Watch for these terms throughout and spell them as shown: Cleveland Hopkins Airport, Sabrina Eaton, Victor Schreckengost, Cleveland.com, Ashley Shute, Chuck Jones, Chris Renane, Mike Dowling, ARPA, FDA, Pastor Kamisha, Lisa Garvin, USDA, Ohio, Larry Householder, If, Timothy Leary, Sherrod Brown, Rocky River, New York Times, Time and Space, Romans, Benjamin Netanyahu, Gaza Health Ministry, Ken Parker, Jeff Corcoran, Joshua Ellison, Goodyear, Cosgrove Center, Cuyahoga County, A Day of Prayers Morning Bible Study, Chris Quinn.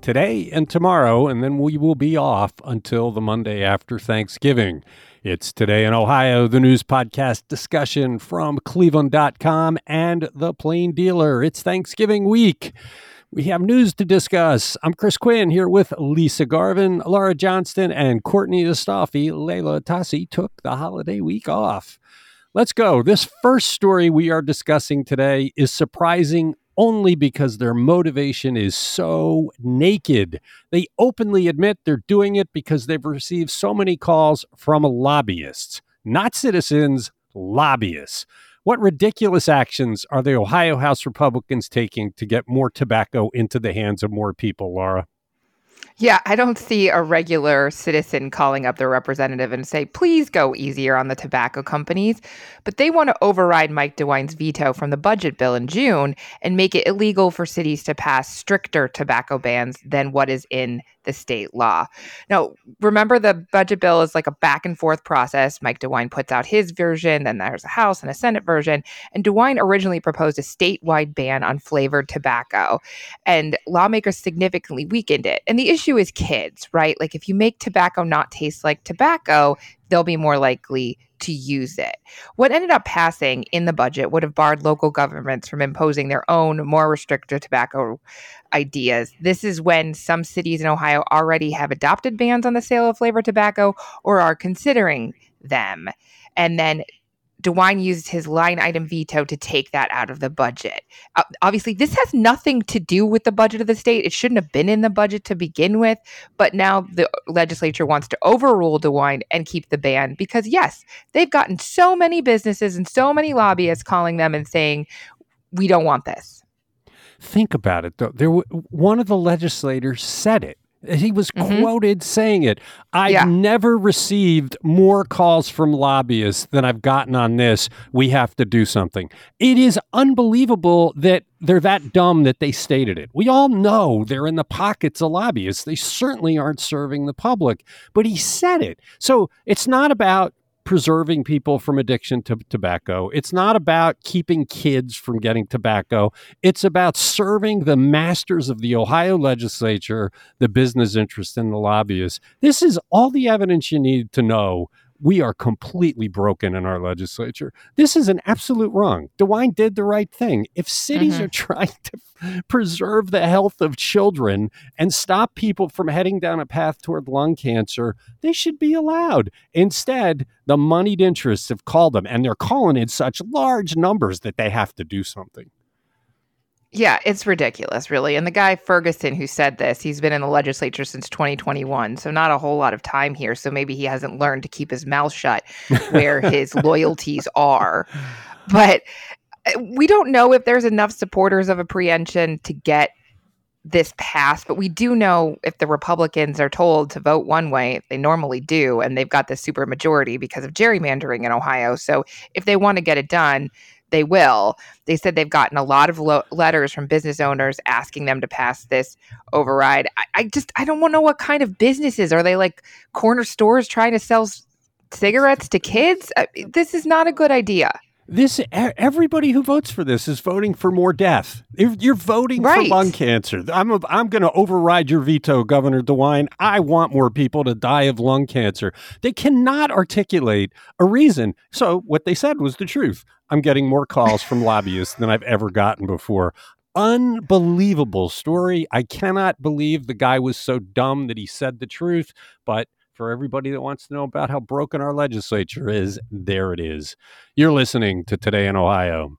Today and tomorrow, and then we will be off until the Monday after Thanksgiving. It's Today in Ohio, the news podcast discussion from Cleveland.com and The Plain Dealer. It's Thanksgiving week. We have news to discuss. I'm Chris Quinn here with Lisa Garvin, Laura Johnston, and Courtney Dostoffi. Layla Tassi took the holiday week off. Let's go. This first story we are discussing today is surprising only because their motivation is so naked. They openly admit they're doing it because they've received so many calls from lobbyists. Not citizens, lobbyists. What ridiculous actions are the Ohio House Republicans taking to get more tobacco into the hands of more people, Laura? Yeah, I don't see a regular citizen calling up their representative and say, please go easier on the tobacco companies. But they want to override Mike DeWine's veto from the budget bill in June and make it illegal for cities to pass stricter tobacco bans than what is in the state law. Now, remember, the budget bill is like a back and forth process. Mike DeWine puts out his version, then there's a House and a Senate version. And DeWine originally proposed a statewide ban on flavored tobacco, and lawmakers significantly weakened it. And the issue is kids, right? Like, if you make tobacco not taste like tobacco, they'll be more likely to use it. What ended up passing in the budget would have barred local governments from imposing their own more restrictive tobacco ideas. This is when some cities in Ohio already have adopted bans on the sale of flavored tobacco or are considering them. And then DeWine used his line item veto to take that out of the budget. Obviously, this has nothing to do with the budget of the state. It shouldn't have been in the budget to begin with. But now the legislature wants to overrule DeWine and keep the ban because, yes, they've gotten so many businesses and so many lobbyists calling them and saying, we don't want this. Think about it, though. One of the legislators said it. He was quoted saying it. I've never received more calls from lobbyists than I've gotten on this. We have to do something. It is unbelievable that they're that dumb that they stated it. We all know they're in the pockets of lobbyists. They certainly aren't serving the public, but he said it. So it's not about preserving people from addiction to tobacco. It's not about keeping kids from getting tobacco. It's about serving the masters of the Ohio legislature, the business interests, and the lobbyists. This is all the evidence you need to know. We are completely broken in our legislature. This is an absolute wrong. DeWine did the right thing. If cities are trying to preserve the health of children and stop people from heading down a path toward lung cancer, they should be allowed. Instead, the moneyed interests have called them, and they're calling in such large numbers that they have to do something. Yeah, it's ridiculous, really. And the guy Ferguson who said this, he's been in the legislature since 2021, so not a whole lot of time here. So maybe he hasn't learned to keep his mouth shut where his loyalties are. But we don't know if there's enough supporters of a preemption to get this passed, but we do know if the Republicans are told to vote one way, they normally do, and they've got this supermajority because of gerrymandering in Ohio. So if they want to get it done, they will. They said they've gotten a lot of letters from business owners asking them to pass this override. I don't know what kind of businesses. Are they like corner stores trying to sell cigarettes to kids? This is not a good idea. This everybody who votes for this is voting for more death. You're voting right. for lung cancer. I'm going to override your veto, Governor DeWine. I want more people to die of lung cancer. They cannot articulate a reason. So what they said was the truth. I'm getting more calls from lobbyists than I've ever gotten before. Unbelievable story. I cannot believe the guy was so dumb that he said the truth, but for everybody that wants to know about how broken our legislature is, there it is. You're listening to Today in Ohio.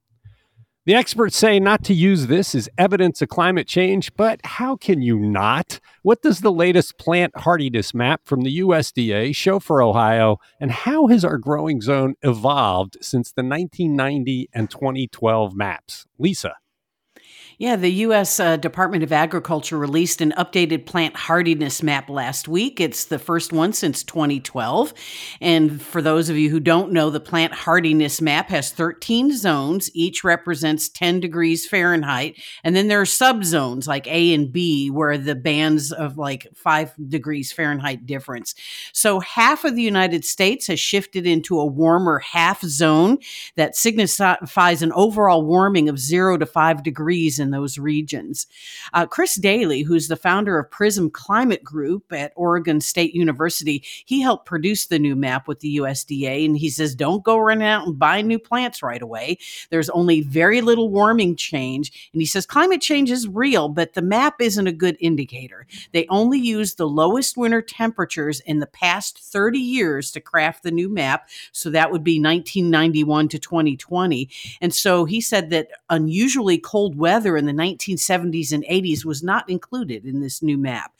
The experts say not to use this as evidence of climate change, but how can you not? What does the latest plant hardiness map from the USDA show for Ohio, and how has our growing zone evolved since the 1990 and 2012 maps? Lisa. Yeah, the U.S. Department of Agriculture released an updated plant hardiness map last week. It's the first one since 2012. And for those of you who don't know, the plant hardiness map has 13 zones. Each represents 10 degrees Fahrenheit. And then there are subzones like A and B where the bands of like 5 degrees Fahrenheit difference. So half of the United States has shifted into a warmer half zone that signifies an overall warming of 0 to 5 degrees in those regions. Chris Daly, who's the founder of PRISM Climate Group at Oregon State University, he helped produce the new map with the USDA, and he says, don't go run out and buy new plants right away. There's only very little warming change, and he says climate change is real, but the map isn't a good indicator. They only use the lowest winter temperatures in the past 30 years to craft the new map, so that would be 1991 to 2020, and so he said that unusually cold weather in the 1970s and 80s was not included in this new map.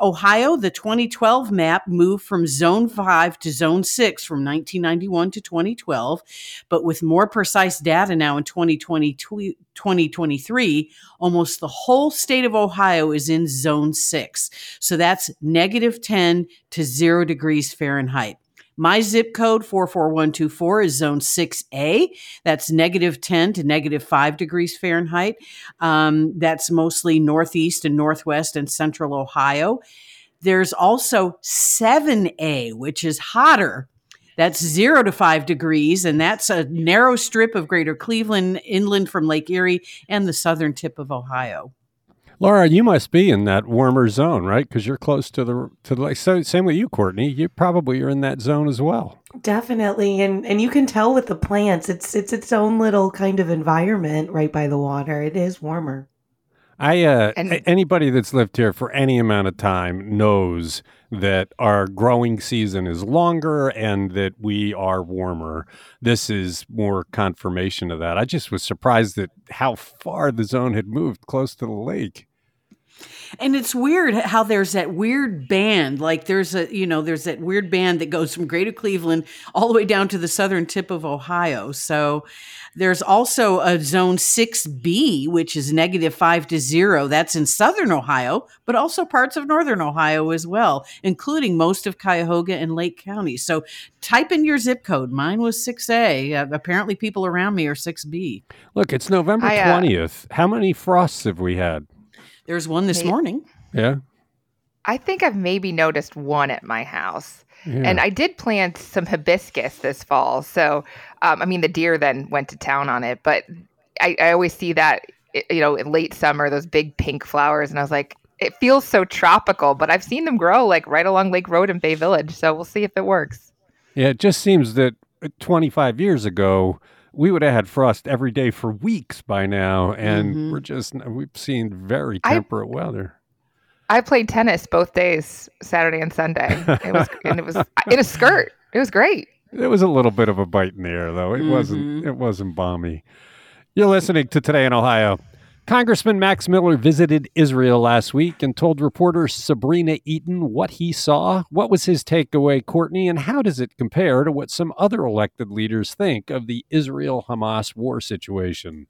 Ohio, the 2012 map moved from Zone 5 to Zone 6 from 1991 to 2012, but with more precise data now in 2023, almost the whole state of Ohio is in Zone 6. So that's negative 10 to 0 degrees Fahrenheit. My zip code, 44124, is zone 6A. That's negative 10 to negative 5 degrees Fahrenheit. That's mostly northeast and northwest and central Ohio. There's also 7A, which is hotter. That's 0 to 5 degrees, and that's a narrow strip of greater Cleveland, inland from Lake Erie, and the southern tip of Ohio. Laura, you must be in that warmer zone, right? Because you're close to the lake. So, same with you, Courtney. You probably are in that zone as well. Definitely, and you can tell with the plants, it's its own little kind of environment right by the water. It is warmer. Anybody that's lived here for any amount of time knows that our growing season is longer and that we are warmer. This is more confirmation of that. I just was surprised at how far the zone had moved close to the lake. And it's weird how there's that weird band, like there's that weird band that goes from Greater Cleveland all the way down to the southern tip of Ohio. So there's also a zone 6B, which is negative 5 to 0. That's in southern Ohio, but also parts of northern Ohio as well, including most of Cuyahoga and Lake County. So type in your zip code. Mine was 6A. Apparently people around me are 6B. Look, it's November 20th. How many frosts have we had? There's one this morning. Yeah. I think I've maybe noticed one at my house. Yeah. And I did plant some hibiscus this fall. So, the deer then went to town on it. But I always see that, in late summer, those big pink flowers. And I was like, it feels so tropical. But I've seen them grow like right along Lake Road in Bay Village. So we'll see if it works. Yeah, it just seems that 25 years ago, we would have had frost every day for weeks by now, and we've seen very temperate weather. I played tennis both days, Saturday and Sunday. It was in a skirt. It was great. It was a little bit of a bite in the air, though. It wasn't balmy. You're listening to Today in Ohio. Congressman Max Miller visited Israel last week and told reporter Sabrina Eaton what he saw. What was his takeaway, Courtney, and how does it compare to what some other elected leaders think of the Israel-Hamas war situation?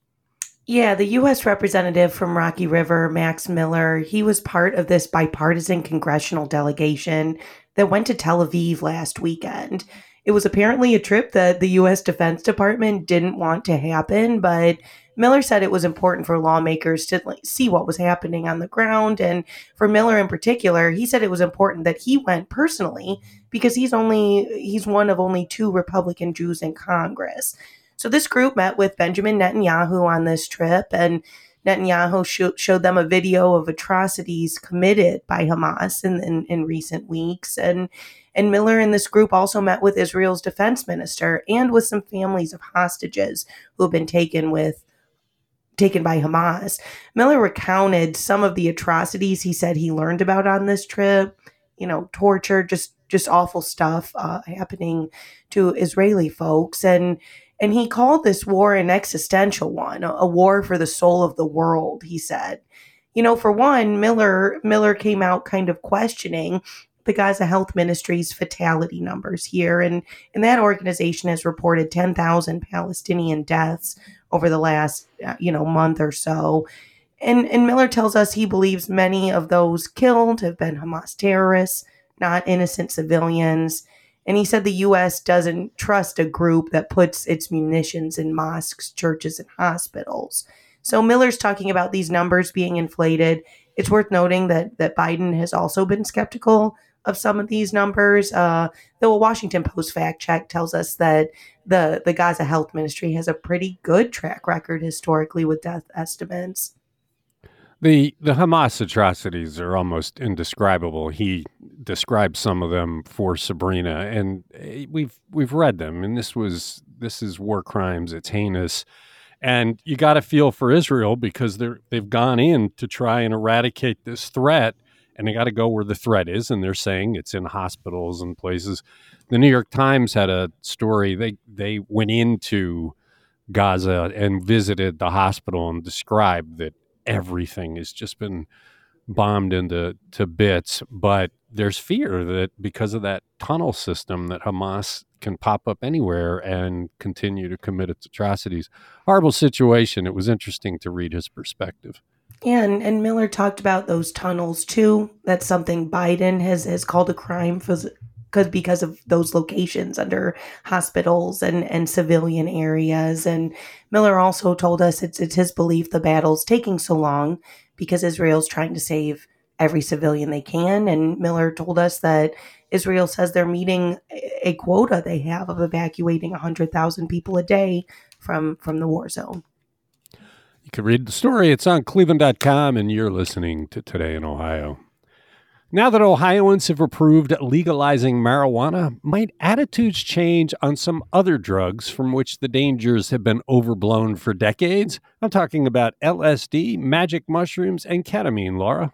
Yeah, the U.S. representative from Rocky River, Max Miller, he was part of this bipartisan congressional delegation that went to Tel Aviv last weekend. It was apparently a trip that the U.S. Defense Department didn't want to happen, but Miller said it was important for lawmakers to see what was happening on the ground. And for Miller in particular, he said it was important that he went personally because he's one of only two Republican Jews in Congress. So this group met with Benjamin Netanyahu on this trip, and Netanyahu showed them a video of atrocities committed by Hamas in recent weeks. And Miller and this group also met with Israel's defense minister and with some families of hostages who have been taken by Hamas. Miller recounted some of the atrocities he said he learned about on this trip, torture, just awful stuff happening to Israeli folks. And he called this war an existential one, a war for the soul of the world, he said. For one, Miller came out kind of questioning the Gaza Health Ministry's fatality numbers here. And that organization has reported 10,000 Palestinian deaths over the last, month or so. And Miller tells us he believes many of those killed have been Hamas terrorists, not innocent civilians. And he said the U.S. doesn't trust a group that puts its munitions in mosques, churches, and hospitals. So Miller's talking about these numbers being inflated. It's worth noting that Biden has also been skeptical of some of these numbers, though a Washington Post fact check tells us that the Gaza Health Ministry has a pretty good track record historically with death estimates. The Hamas atrocities are almost indescribable. He described some of them for Sabrina, and we've read them. And this is war crimes. It's heinous, and you got to feel for Israel because they've gone in to try and eradicate this threat, and they got to go where the threat is. And they're saying it's in hospitals and places. The New York Times had a story. They went into Gaza and visited the hospital and described that. Everything has just been bombed into bits, but there's fear that because of that tunnel system that Hamas can pop up anywhere and continue to commit its atrocities. Horrible situation. It was interesting to read his perspective. Yeah, and Miller talked about those tunnels too. That's something Biden has called a crime because of those locations under hospitals and civilian areas. And Miller also told us it's his belief the battle's taking so long because Israel's trying to save every civilian they can. And Miller told us that Israel says they're meeting a quota they have of evacuating 100,000 people a day from the war zone. You can read the story. It's on Cleveland.com, and you're listening to Today in Ohio. Now that Ohioans have approved legalizing marijuana, might attitudes change on some other drugs from which the dangers have been overblown for decades? I'm talking about LSD, magic mushrooms, and ketamine, Laura.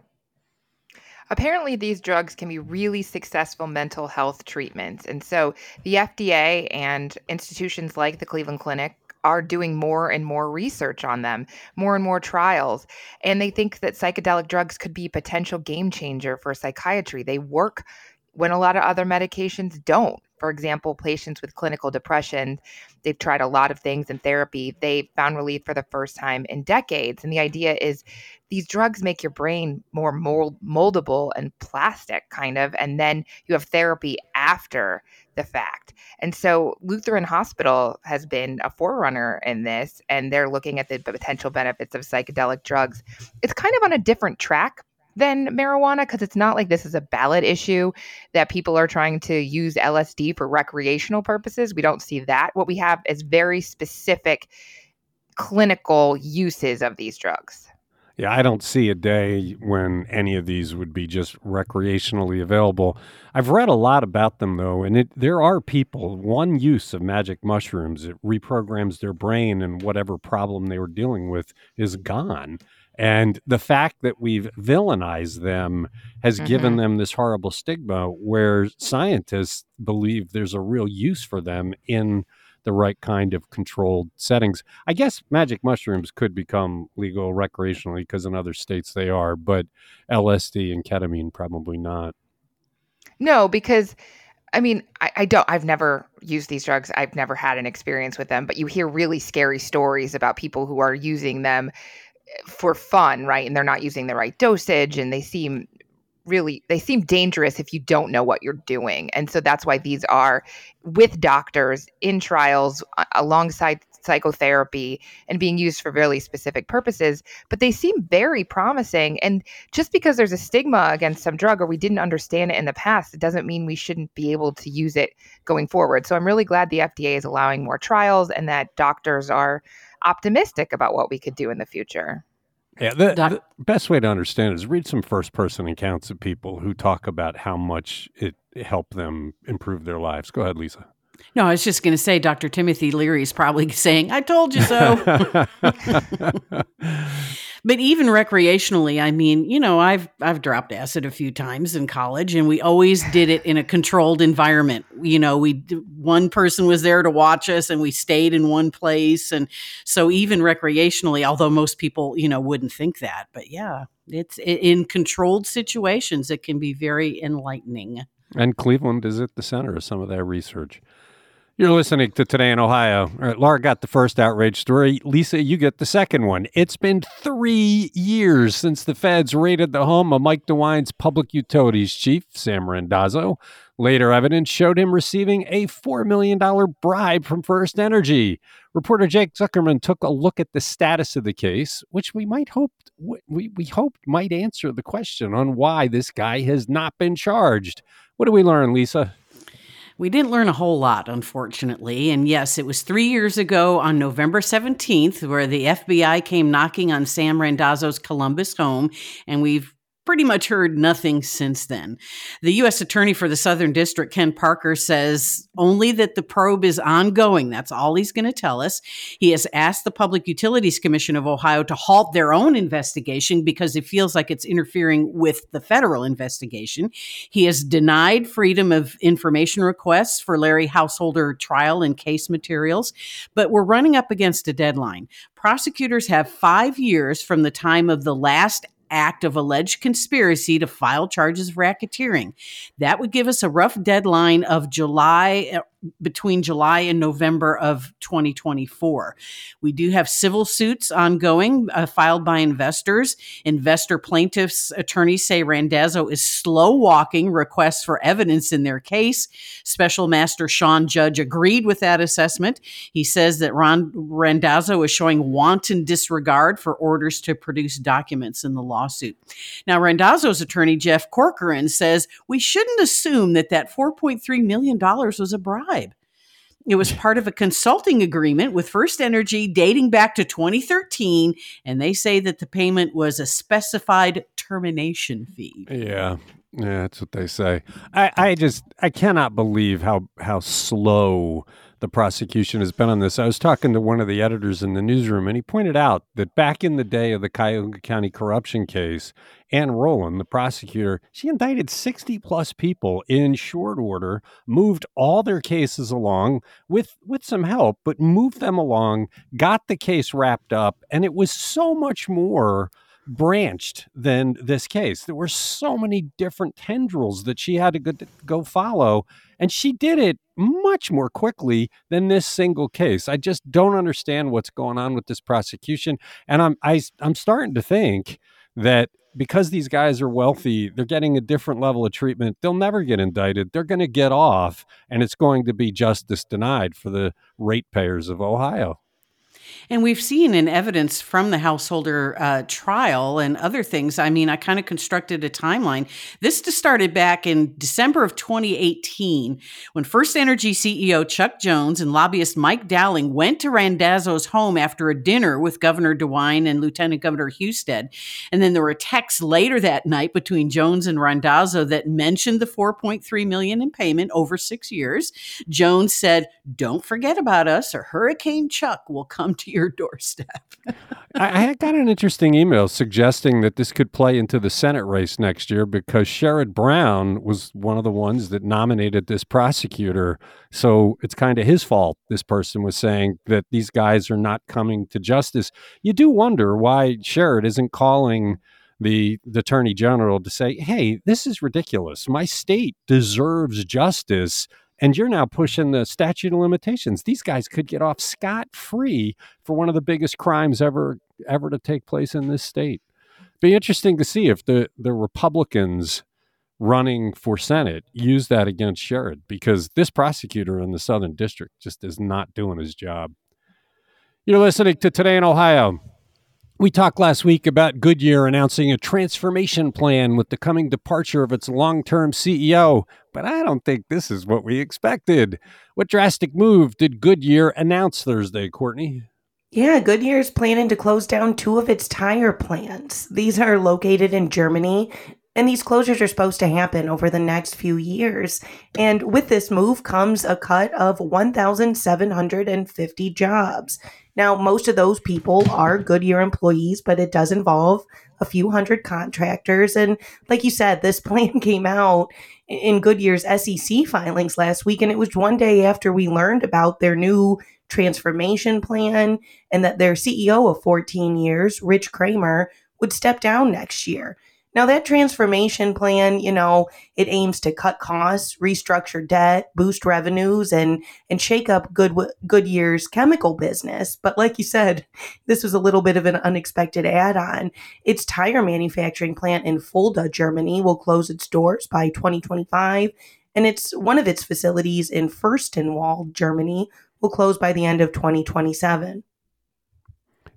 Apparently, these drugs can be really successful mental health treatments. And so the FDA and institutions like the Cleveland Clinic are doing more and more research on them, more and more trials. And they think that psychedelic drugs could be a potential game changer for psychiatry. They work when a lot of other medications don't. For example, patients with clinical depression, they've tried a lot of things in therapy. They found relief for the first time in decades. And the idea is these drugs make your brain more moldable and plastic, kind of. And then you have therapy after the fact. And so Lutheran Hospital has been a forerunner in this, and they're looking at the potential benefits of psychedelic drugs. It's kind of on a different track than marijuana, because it's not like this is a ballot issue that people are trying to use LSD for recreational purposes. We don't see that. What we have is very specific clinical uses of these drugs. Yeah, I don't see a day when any of these would be just recreationally available. I've read a lot about them, though, and there are people, one use of magic mushrooms, it reprograms their brain and whatever problem they were dealing with is gone. And the fact that we've villainized them has given them this horrible stigma where scientists believe there's a real use for them in the right kind of controlled settings. I guess magic mushrooms could become legal recreationally because in other states they are, but LSD and ketamine probably not. No, because I've never used these drugs. I've never had an experience with them, but you hear really scary stories about people who are using them for fun, right? And they're not using the right dosage, and they seem dangerous if you don't know what you're doing. And so that's why these are with doctors in trials alongside psychotherapy and being used for really specific purposes, but they seem very promising. And just because there's a stigma against some drug or we didn't understand it in the past, it doesn't mean we shouldn't be able to use it going forward. So I'm really glad the FDA is allowing more trials and that doctors are optimistic about what we could do in the future. Yeah, the best way to understand it is read some first-person accounts of people who talk about how much it helped them improve their lives. Go ahead, Lisa. No, I was just going to say Dr. Timothy Leary is probably saying, I told you so. But even recreationally, I mean, you know, I've dropped acid a few times in college, and we always did it in a controlled environment. You know, one person was there to watch us, and we stayed in one place. And so even recreationally, although most people, you know, wouldn't think that, but yeah, it's in controlled situations, it can be very enlightening. And Cleveland is at the center of some of that research. You're listening to Today in Ohio. All right, Laura got the first outrage story. Lisa, you get the second one. It's been 3 years since the feds raided the home of Mike DeWine's public utilities chief, Sam Randazzo. Later evidence showed him receiving a $4 million bribe from FirstEnergy. Reporter Jake Zuckerman took a look at the status of the case, which we hoped might answer the question on why this guy has not been charged. What do we learn, Lisa? We didn't learn a whole lot, unfortunately. And yes, it was 3 years ago on November 17th where the FBI came knocking on Sam Randazzo's Columbus home, and we've pretty much heard nothing since then. The U.S. Attorney for the Southern District, Ken Parker, says only that the probe is ongoing. That's all he's going to tell us. He has asked the Public Utilities Commission of Ohio to halt their own investigation because it feels like it's interfering with the federal investigation. He has denied freedom of information requests for Larry Householder trial and case materials, but we're running up against a deadline. Prosecutors have 5 years from the time of the last act of alleged conspiracy to file charges of racketeering. That would give us a rough deadline of between July and November of 2024. We do have civil suits ongoing filed by investors. Investor plaintiffs' attorneys say Randazzo is slow walking requests for evidence in their case. Special Master Sean Judge agreed with that assessment. He says that Randazzo is showing wanton disregard for orders to produce documents in the lawsuit. Now, Randazzo's attorney, Jeff Corcoran, says we shouldn't assume that $4.3 million was a bribe. It was part of a consulting agreement with FirstEnergy dating back to 2013, and they say that the payment was a specified termination fee. Yeah, that's what they say. I cannot believe how slow the prosecution has been on this. I was talking to one of the editors in the newsroom, and he pointed out that back in the day of the Cuyahoga County corruption case, Ann Rowland, the prosecutor, she indicted 60-plus people in short order, moved all their cases along with some help, but moved them along, got the case wrapped up, and it was so much more branched than this case. There were so many different tendrils that she had to go follow, and she did it much more quickly than this single case. I just don't understand what's going on with this prosecution, and I'm starting to think that because these guys are wealthy, they're getting a different level of treatment. They'll never get indicted. They're going to get off, and it's going to be justice denied for the ratepayers of Ohio. And we've seen in evidence from the Householder trial and other things, I mean, I kind of constructed a timeline. This just started back in December of 2018 when FirstEnergy CEO Chuck Jones and lobbyist Mike Dowling went to Randazzo's home after a dinner with Governor DeWine and Lieutenant Governor Husted. And then there were texts later that night between Jones and Randazzo that mentioned the $4.3 million in payment over 6 years. Jones said, "Don't forget about us or Hurricane Chuck will come to your doorstep." I got an interesting email suggesting that this could play into the Senate race next year because Sherrod Brown was one of the ones that nominated this prosecutor. So it's kind of his fault. This person was saying that these guys are not coming to justice. You do wonder why Sherrod isn't calling the attorney general to say, "Hey, this is ridiculous. My state deserves justice. And you're now pushing the statute of limitations. These guys could get off scot-free for one of the biggest crimes ever to take place in this state." Be interesting to see if the Republicans running for Senate use that against Sherrod, because this prosecutor in the Southern District just is not doing his job. You're listening to Today in Ohio. We talked last week about Goodyear announcing a transformation plan with the coming departure of its long-term CEO, but I don't think this is what we expected. What drastic move did Goodyear announce Thursday, Courtney? Yeah, Goodyear's planning to close down two of its tire plants. These are located in Germany, and these closures are supposed to happen over the next few years. And with this move comes a cut of 1,750 jobs. Now, most of those people are Goodyear employees, but it does involve a few hundred contractors. And like you said, this plan came out in Goodyear's SEC filings last week, and it was one day after we learned about their new transformation plan and that their CEO of 14 years, Rich Kramer, would step down next year. Now, that transformation plan, you know, it aims to cut costs, restructure debt, boost revenues, and shake up Goodyear's chemical business. But like you said, this was a little bit of an unexpected add-on. Its tire manufacturing plant in Fulda, Germany, will close its doors by 2025, and it's one of its facilities in Fürstenwalde, Germany, will close by the end of 2027.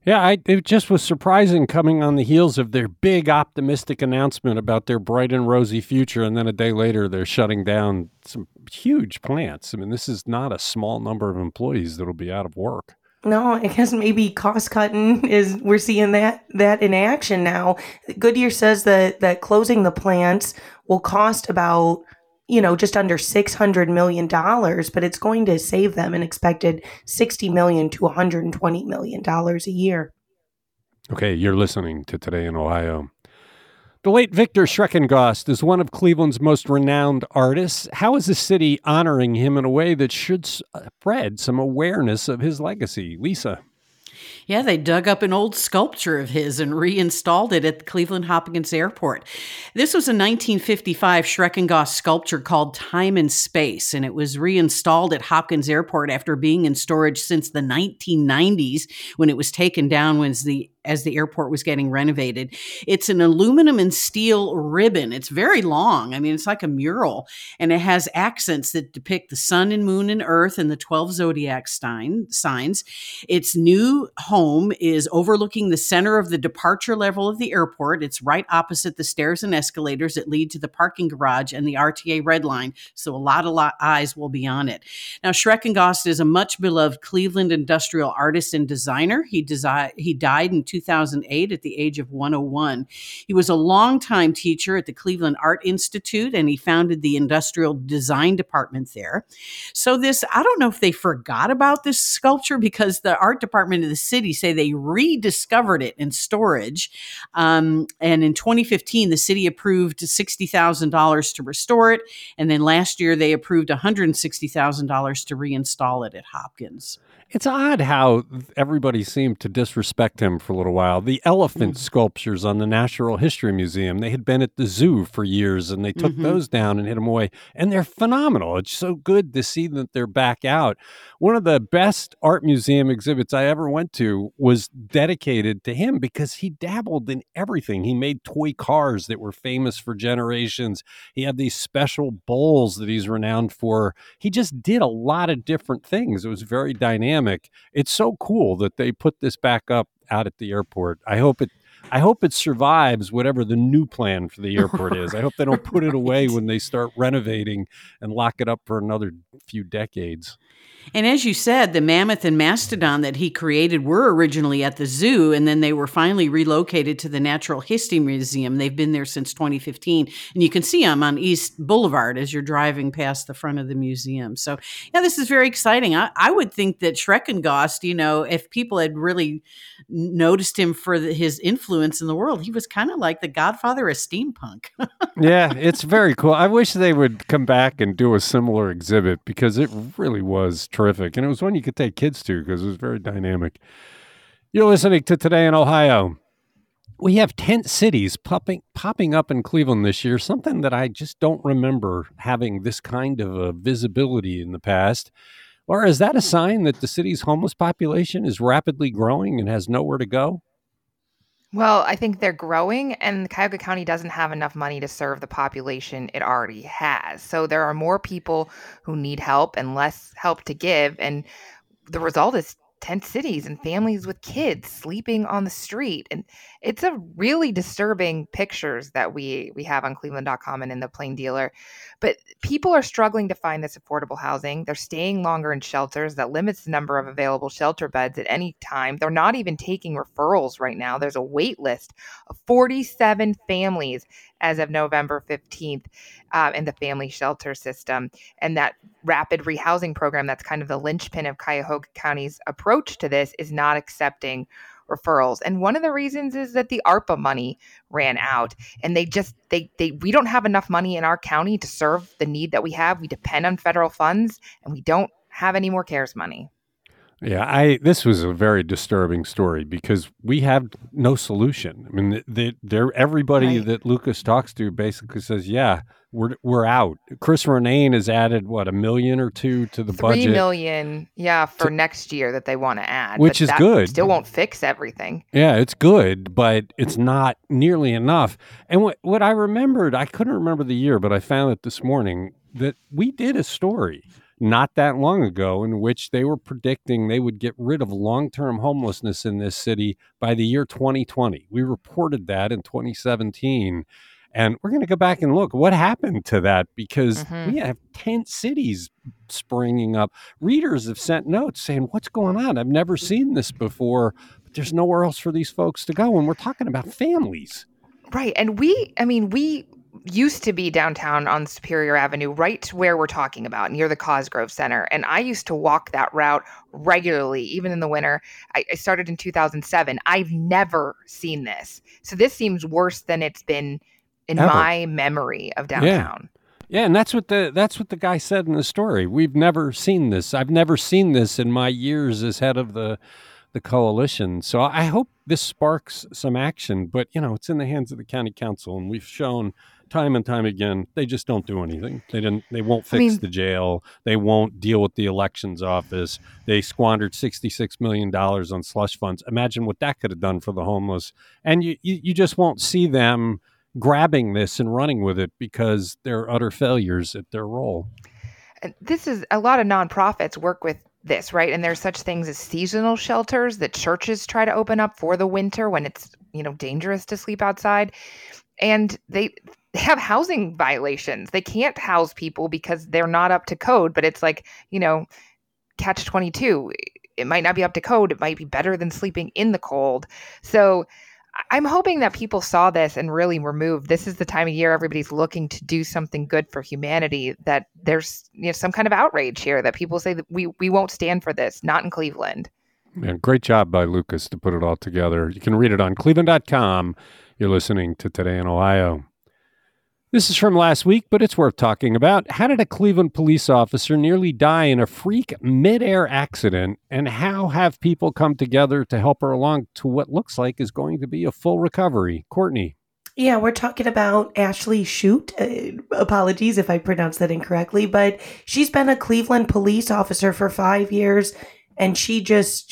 Yeah, it just was surprising coming on the heels of their big optimistic announcement about their bright and rosy future. And then a day later, they're shutting down some huge plants. I mean, this is not a small number of employees that'll be out of work. No, I guess maybe cost cutting is, we're seeing that in action now. Goodyear says that closing the plants will cost about, you know, just under $600 million, but it's going to save them an expected $60 million to $120 million a year. Okay, you're listening to Today in Ohio. The late Victor Schreckengost is one of Cleveland's most renowned artists. How is the city honoring him in a way that should spread some awareness of his legacy? Lisa. Yeah, they dug up an old sculpture of his and reinstalled it at the Cleveland Hopkins Airport. This was a 1955 Schreckengost sculpture called Time and Space, and it was reinstalled at Hopkins Airport after being in storage since the 1990s when it was taken down as the airport was getting renovated. It's an aluminum and steel ribbon. It's very long. I mean, it's like a mural, and it has accents that depict the sun and moon and earth and the 12 zodiac signs. Its new home is overlooking the center of the departure level of the airport. It's right opposite the stairs and escalators that lead to the parking garage and the RTA Red Line, so a lot of eyes will be on it. Now, Schreckengost is a much-beloved Cleveland industrial artist and designer. He died in 2008 at the age of 101. He was a longtime teacher at the Cleveland Art Institute, and he founded the industrial design department there. So I don't know if they forgot about this sculpture, because the art department of the city say they rediscovered it in storage. And in 2015, the city approved $60,000 to restore it. And then last year, they approved $160,000 to reinstall it at Hopkins. It's odd how everybody seemed to disrespect him for a little while. The elephant sculptures on the Natural History Museum, they had been at the zoo for years, and they took those down and hid them away. And they're phenomenal. It's so good to see that they're back out. One of the best art museum exhibits I ever went to was dedicated to him, because he dabbled in everything. He made toy cars that were famous for generations. He had these special bowls that he's renowned for. He just did a lot of different things. It was very dynamic. It's so cool that they put this back up out at the airport. I hope it survives whatever the new plan for the airport is. I hope they don't put it away when they start renovating and lock it up for another few decades. And as you said, the mammoth and mastodon that he created were originally at the zoo, and then they were finally relocated to the Natural History Museum. They've been there since 2015, and you can see them on East Boulevard as you're driving past the front of the museum. So, yeah, this is very exciting. I would think that Schreckengost, you know, if people had really noticed him for his influence in the world, he was kind of like the godfather of steampunk. Yeah, it's very cool. I wish they would come back and do a similar exhibit, because it really was terrific. And it was one you could take kids to, because it was very dynamic. You're listening to Today in Ohio. We have tent cities popping up in Cleveland this year, something that I just don't remember having this kind of a visibility in the past. Laura, is that a sign that the city's homeless population is rapidly growing and has nowhere to go? Well, I think they're growing, and Cuyahoga County doesn't have enough money to serve the population it already has. So there are more people who need help and less help to give, and the result is tent cities and families with kids sleeping on the street. And it's a really disturbing pictures that we have on Cleveland.com and in The Plain Dealer. But people are struggling to find this affordable housing. They're staying longer in shelters. That limits the number of available shelter beds at any time. They're not even taking referrals right now. There's a wait list of 47 families as of November 15th in the family shelter system. And that rapid rehousing program, that's kind of the linchpin of Cuyahoga County's approach to this, is not accepting referrals. And one of the reasons is that the ARPA money ran out, and we don't have enough money in our county to serve the need that we have. We depend on federal funds, and we don't have any more CARES money. Yeah, this was a very disturbing story because we have no solution. I mean, everybody right. that Lucas talks to basically says, yeah, we're out. Chris Renane has added, what, $1 million or $2 million to the budget? $3 million, yeah, for next year that they want to add. Which is good. Still won't fix everything. Yeah, it's good, but it's not nearly enough. And what I remembered, I couldn't remember the year, but I found it this morning, that we did a story not that long ago in which they were predicting they would get rid of long-term homelessness in this city by the year 2020. We reported that in 2017, and we're going to go back and look what happened to that, because we have tent cities springing up. Readers have sent notes saying, what's going on? I've never seen this before, but there's nowhere else for these folks to go. And we're talking about families. Right. And we used to be downtown on Superior Avenue, right to where we're talking about, near the Cosgrove Center. And I used to walk that route regularly, even in the winter. I started in 2007. I've never seen this. So this seems worse than it's been in my memory of downtown. Yeah, and that's what the guy said in the story. We've never seen this. I've never seen this in my years as head of the coalition. So I hope this sparks some action. But, it's in the hands of the county council, and we've shown time and time again, they just don't do anything. They won't fix the jail. They won't deal with the elections office. They squandered $66 million on slush funds. Imagine what that could have done for the homeless. And you just won't see them grabbing this and running with it because they're utter failures at their role. This is a lot of nonprofits work with this, right? And there's such things as seasonal shelters that churches try to open up for the winter when it's, dangerous to sleep outside. And they have housing violations. They can't house people because they're not up to code, but it's like, catch-22. It might not be up to code. It might be better than sleeping in the cold. So I'm hoping that people saw this and really were moved. This is the time of year everybody's looking to do something good for humanity, that there's some kind of outrage here that people say that we won't stand for this, not in Cleveland. Yeah, great job by Lucas to put it all together. You can read it on Cleveland.com. You're listening to Today in Ohio. This is from last week, but it's worth talking about. How did a Cleveland police officer nearly die in a freak midair accident, and how have people come together to help her along to what looks like is going to be a full recovery? Courtney. Yeah, we're talking about Ashley Shute. Apologies if I pronounced that incorrectly, but she's been a Cleveland police officer for 5 years, and she just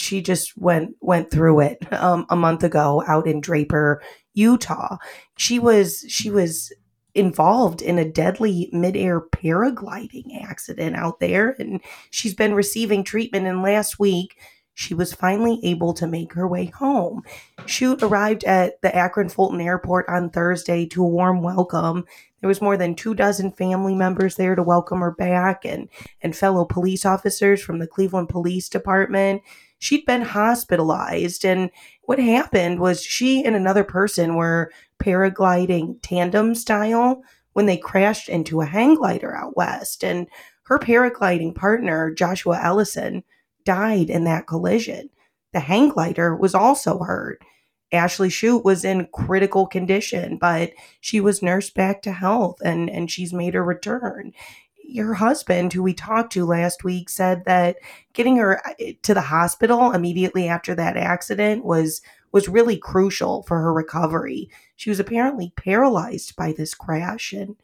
went through it a month ago out in Draper, Utah. She was involved in a deadly midair paragliding accident out there, and she's been receiving treatment, and last week she was finally able to make her way home. Shute arrived at the Akron Fulton Airport on Thursday to a warm welcome. There was more than 24 family members there to welcome her back, and fellow police officers from the Cleveland Police Department. She'd been hospitalized, and what happened was she and another person were paragliding tandem style when they crashed into a hang glider out west. And her paragliding partner, Joshua Ellison, died in that collision. The hang glider was also hurt. Ashley Shute was in critical condition, but she was nursed back to health, and she's made her return. Your husband, who we talked to last week, said that getting her to the hospital immediately after that accident was really crucial for her recovery. She was apparently paralyzed by this crash, and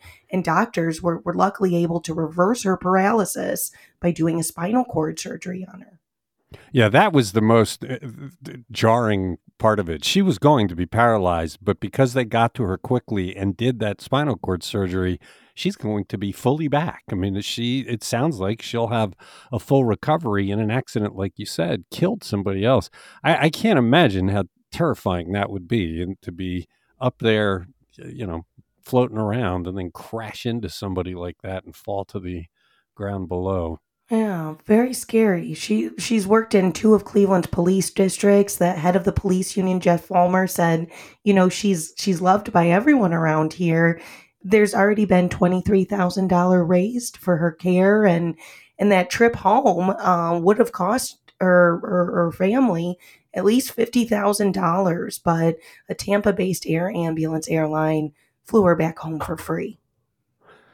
doctors were luckily able to reverse her paralysis by doing a spinal cord surgery on her. Yeah, that was the most jarring part of it. She was going to be paralyzed, but because they got to her quickly and did that spinal cord surgery, she's going to be fully back. I mean, it sounds like she'll have a full recovery, and an accident, like you said, killed somebody else. I can't imagine how terrifying that would be, and to be up there, you know, floating around and then crash into somebody like that and fall to the ground below. Yeah, very scary. She's worked in two of Cleveland's police districts. The head of the police union, Jeff Fulmer, said, you know, she's loved by everyone around here. There's already been $23,000 raised for her care, and that trip home would have cost her family at least $50,000, but a Tampa-based air ambulance airline flew her back home for free.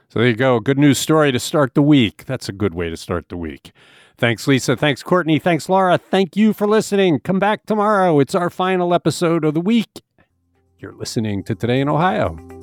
So there you go. Good news story to start the week. That's a good way to start the week. Thanks, Lisa. Thanks, Courtney. Thanks, Laura. Thank you for listening. Come back tomorrow. It's our final episode of the week. You're listening to Today in Ohio.